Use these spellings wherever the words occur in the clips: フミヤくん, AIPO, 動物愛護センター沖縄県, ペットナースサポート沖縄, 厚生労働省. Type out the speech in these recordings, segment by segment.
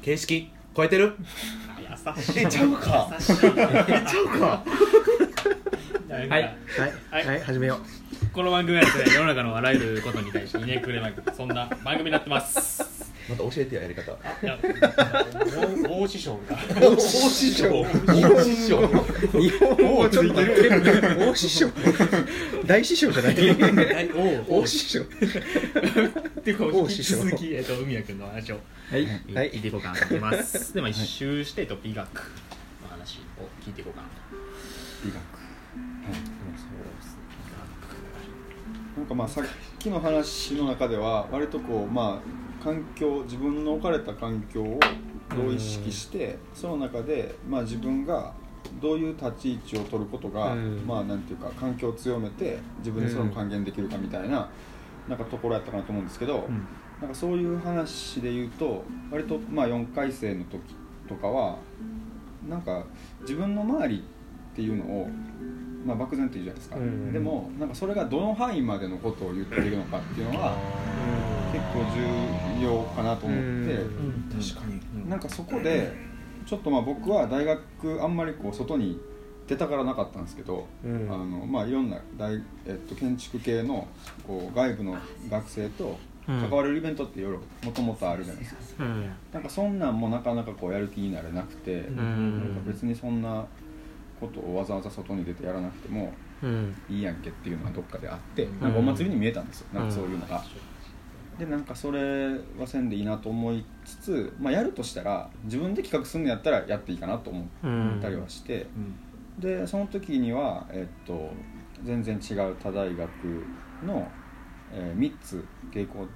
形式超えてる？優しい。えちゃうか。はいはいはい、始めよう。この番組はですね、世の中のあらゆることに対してひねくれ番組、そんな番組になってます。また教えてやり方。大師匠が。大師匠。もうちょっと大師匠。大師匠じゃない。大師匠。っていうか引き続き海谷くんの話を聞いていこうかなと思います。でまあ一周して美学の話を聞いていこうかなと。美学。なんかまあさっきの話の中では割とこうまあ。環境、自分の置かれた環境をどう意識して、その中で、まあ、自分がどういう立ち位置を取ることが、まあ、なんていうか環境を強めて自分にそれを還元できるかみたいな、なんかところやったかなと思うんですけど、なんかそういう話で言うと割と、まあ、4回生の時とかはなんか自分の周りっていうのを、まあ、漠然と言うじゃないですか、でもなんかそれがどの範囲までのことを言っているのかっていうのは、結構重要かなと思って、確かになんかそこでちょっとまあ僕は大学あんまりこう外に出たからなかったんですけど、まあいろんな建築系のこう外部の学生と関われるイベントっていろいろもともとあるじゃないですか、なんかそんなんもなかなかこうやる気になれなくて、なんか別にそんなことをわざわざ外に出てやらなくてもいいやんけっていうのがどっかであって、なんかお祭りに見えたんですよ、なんかそういうのが。でなんかそれはせんでいいなと思いつつ、まあ、やるとしたら自分で企画するのやったらやっていいかなと思ったりはして、でその時には、全然違う他大学の、3つ芸工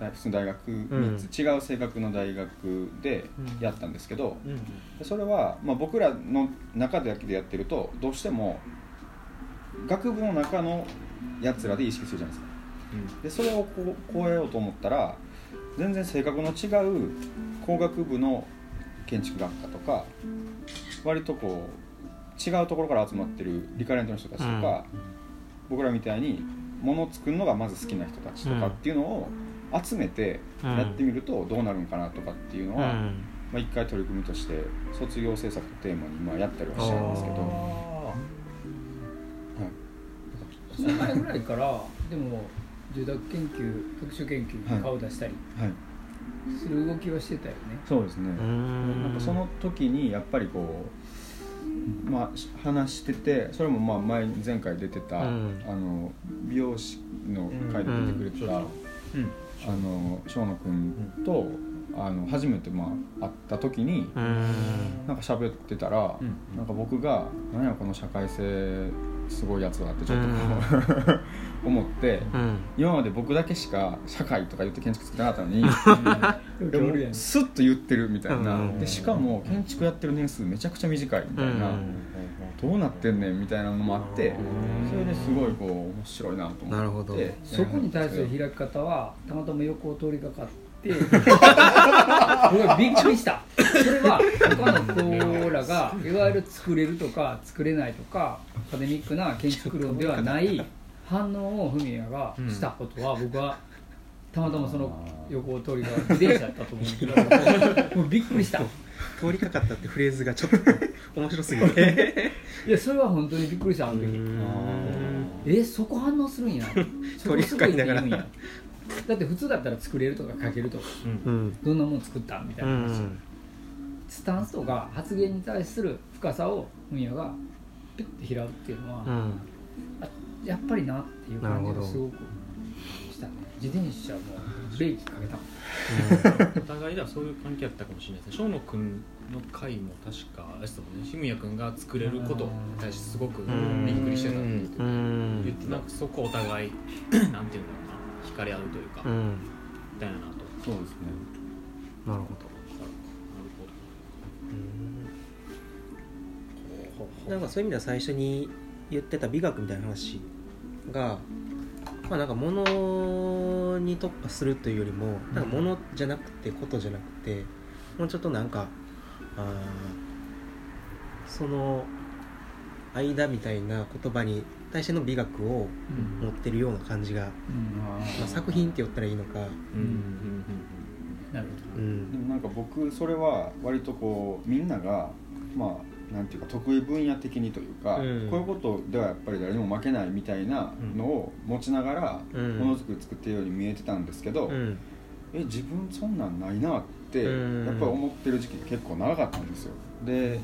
大学3つ違う性格の大学でやったんですけど、それは、まあ、僕らの中だけでやってるとどうしても学部の中のやつらで意識するじゃないですか。でそれをこうやろうと思ったら全然性格の違う工学部の建築学科とか割とこう違うところから集まってるリカレントの人たちとか、僕らみたいにものを作るのがまず好きな人たちとかっていうのを集めてやってみるとどうなるのかなとかっていうのは、まあ、一回取り組みとして卒業制作をテーマにまあやったりはしたんですけど、その前ぐらいからでも住宅研究、特殊研究に顔を出したりする動きはしてたよね、そうですね。なんかその時にやっぱりこう、まあ、話してて、それもまあ前回出てた、あの美容師の会で出てくれた翔野くんとあの初めてまあ会った時になんか喋ってたら、なんか僕が何やこの社会性すごいやつだってちょっとこう思って、今まで僕だけしか社会とか言って建築作ってなかったのにスッと言ってるみたいな、でしかも建築やってる年数めちゃくちゃ短いみたいな、どうなってんねんみたいなのもあって、それですごいこう面白いなと思って、なるほど。そこに対する開き方はたまたま横を通りかかってびっくりした。それは他の子らがいわゆる作れるとか作れないとかアカデミックな建築論ではない反応をフミヤがしたことは、僕はたまたまその横を通りが自転車だったと思うんですけど、もうびっくりした。通りかかったってフレーズがちょっと面白すぎていやそれは本当にびっくりした、あの時。そこ反応するんや、通りかかりながら。だって普通だったら作れるとか書けるとか、どんなもん作ったみたいな話、スタンスとか発言に対する深さをフミヤがピュッて拾うっていうのは、やっぱりなっていう感じがすごくしたね。自転車もブレーキかけた、お互いではそういう関係あったかもしれないですね。小野くんの回も確かあれですもんね、フミヤくんが作れることに対してすごくびっくりしてたって言って、なんかそこお互いなんていうんだろうな、惹かれ合うというか、みたいなと。そうですね。なるほど。なんかそういう意味では最初に言ってた美学みたいな話が、まあ、なんか物に特化するというよりもなんか物じゃなくてことじゃなくて、もうちょっとなんかその間みたいな言葉に対しての美学を持ってるような感じが、まあ、作品って言ったらいいのか、なるほど、うん、でもなんか僕それは割とこうみんながまあなんていうか得意分野的にというか、うん、こういうことではやっぱり誰にも負けないみたいなのを持ちながらものづくり作ってるように見えてたんですけど、うん、自分そんなんないなってやっぱり思ってる時期結構長かったんですよ。で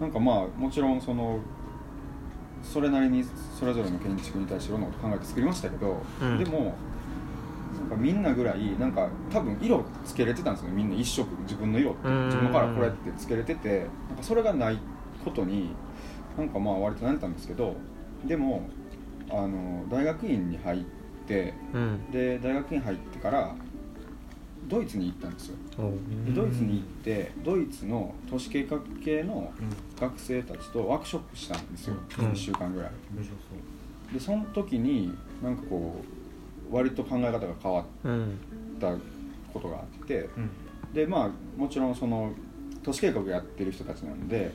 なんかまあもちろんそのそれなりにそれぞれの建築に対していろんなこと考えて作りましたけど、うん、でもなんかみんなぐらいなんか多分色つけれてたんですよね。みんな一色自分の色って自分のカラーこれってつけれてて、なんかそれがないことになんかまあ割と悩んだんですけど、でもあの大学院に入って、うん、で大学院入ってからドイツに行ったんですよ。でドイツに行ってドイツの都市計画系の学生たちとワークショップしたんですよ、うん、1週間ぐらい、うん、でその時になんかこう割と考え方が変わったことがあって、うん、でまあもちろんその都市計画やってる人たちなんで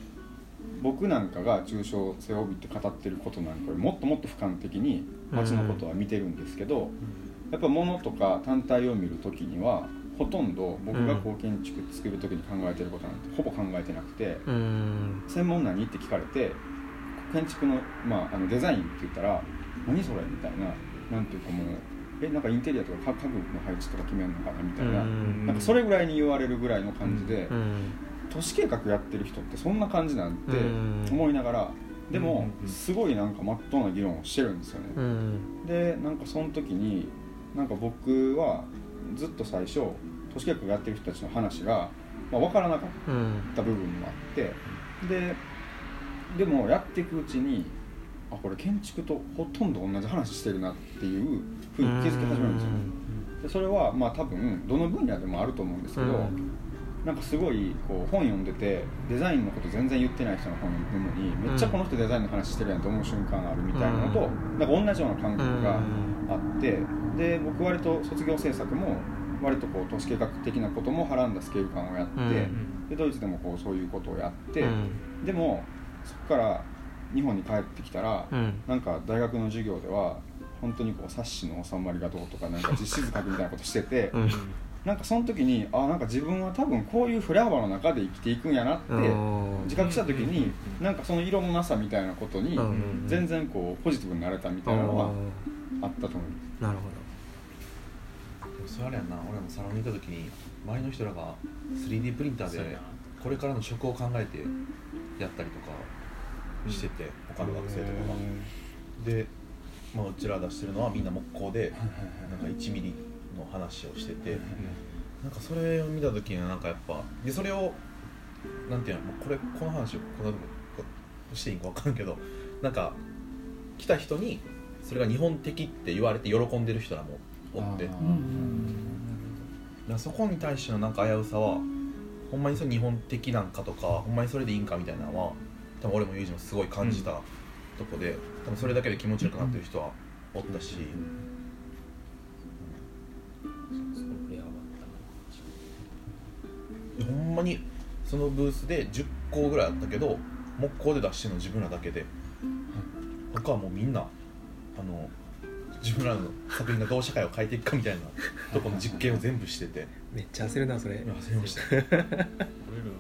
僕なんかが抽象性を帯びて語ってることなんかよりもっともっと俯瞰的に街のことは見てるんですけど、うん、やっぱ物とか単体を見るときにはほとんど僕がこう建築作るときに考えてることなんてほぼ考えてなくて、うん、専門何って聞かれて建築の、まあ、あのデザインって言ったら何それみたいな、なんていうかもうなんかインテリアとか家具の配置とか決めるのかなみたいな、うん、なんかそれぐらいに言われるぐらいの感じで、うん、都市計画やってる人ってそんな感じなんて思いながら、でもすごいなんか真っ当な議論をしてるんですよね、うん、でなんかその時になんか僕はずっと最初都市計画やってる人たちの話が、まあ、分からなかった部分もあって、うん、でもやっていくうちにあこれ建築とほとんど同じ話してるなっていうふうに気づき始めるんですよ、うん、でそれはまあ多分どの分野でもあると思うんですけど、うん、なんかすごいこう本読んでてデザインのこと全然言ってない人の本読んでるのにめっちゃこの人デザインの話してるやんと思う瞬間あるみたいなのと、うん、なんか同じような感覚があって、うん、で僕割と卒業制作も割とこう都市計画的なこともはらんだスケール感をやって、うん、でドイツでもこうそういうことをやって、うん、でもそこから日本に帰ってきたら、うん、なんか大学の授業では本当にこう冊子の収まりがどうとかなんか実質書くみたいなことしてて、うん、なんかその時にあなんか自分は多分こういうフレ幅の中で生きていくんやなって自覚した時になんかその色のなさみたいなことに全然こうポジティブになれたみたいなのはあったと思います。なるほど。それあれやんな、俺もサロンに行った時に周りの人らが 3D プリンターでこれからの職を考えてやったりとかしてて、うん、他の学生とかがで、まあ、うちら出してるのはみんな木工でなんか1ミリの話をしてて、なんかそれを見た時になんかやっぱでそれをなんていうの、この話をこのしていいか分かんけどなんか来た人にそれが日本的って言われて喜んでる人らもおって、うんうん、そこに対してのなんか危うさはほんまにそれ日本的なんかとかほんまにそれでいいんかみたいなのは多分俺もユージもすごい感じたとこで、うん、多分それだけで気持ちよくなってる人はおったし、うん、ほんまにそのブースで10校ぐらいあったけど木工で出してるの自分らだけで、うん、他はもうみんなあの自分らの作品がどう社会を変えていくかみたいなとこの実験を全部しててめっちゃ焦るなそれ。焦りました俺らは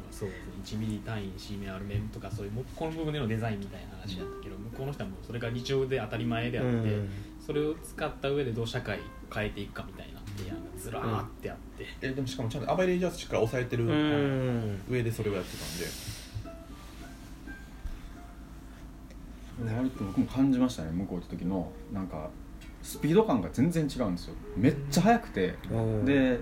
そう1ミリ単位 CMR 面とかそういうこの部分でのデザインみたいな話だったけど、向こうの人はもうそれが日常で当たり前であって、うん、それを使った上でどう社会を変えていくかみたいな提案がずらーってあって、うん、でもしかもちゃんとアベレージアーチから抑えてる上でそれをやってたんで、割と僕も感じましたね。向こう行った時のなんかスピード感が全然違うんですよ。めっちゃ速くて、で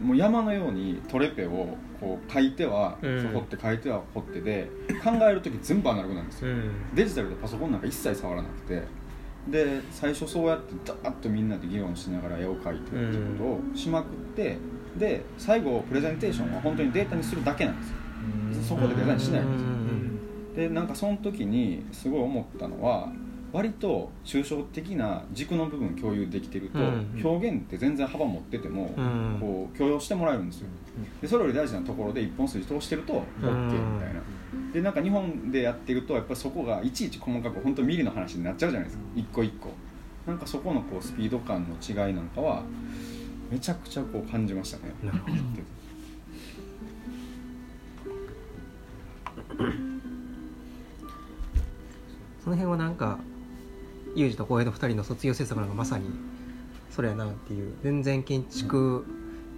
もう山のようにトレペをこう書いては掘って書いては掘ってで考えるとき全部アナログなんですよ、デジタルでパソコンなんか一切触らなくて、で最初そうやってダーッとみんなで議論しながら絵を描いてるってことをしまくって、で最後プレゼンテーションは本当にデータにするだけなんですよ、そこでデザインしないんですよ、でなんかその時にすごい思ったのは割と抽象的な軸の部分共有できてると、うん、表現って全然幅持ってても、うん、こう許容してもらえるんですよ、でそれより大事なところで一本筋通してると OK みたいな、うん、でなんか日本でやってるとやっぱりそこがいちいち細かく本当ミリの話になっちゃうじゃないですか、一個一個なんかそこのこうスピード感の違いなんかはめちゃくちゃこう感じましたね。なるほどその辺はなんかユージと浩平の2人の卒業制作なんかまさにそれやなっていう、全然建築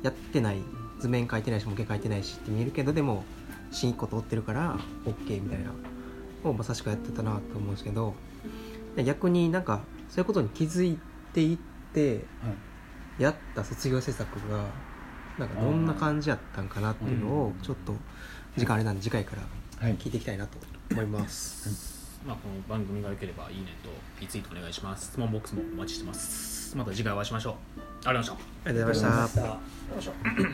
やってない、図面描いてないし模型描いてないしって見えるけど、でも芯1個通ってるから OK みたいなをまさしくやってたなと思うんですけど、逆になんかそういうことに気づいていってやった卒業制作がなんかどんな感じやったんかなっていうのをちょっと時間あれなんで次回から聞いていきたいなと思います、はいはい、まあ、この番組が良ければいいねとリツイートお願いします。質問ボックスもお待ちしてます。また次回お会いしましょう。ありがとうございました。ありがとうございました。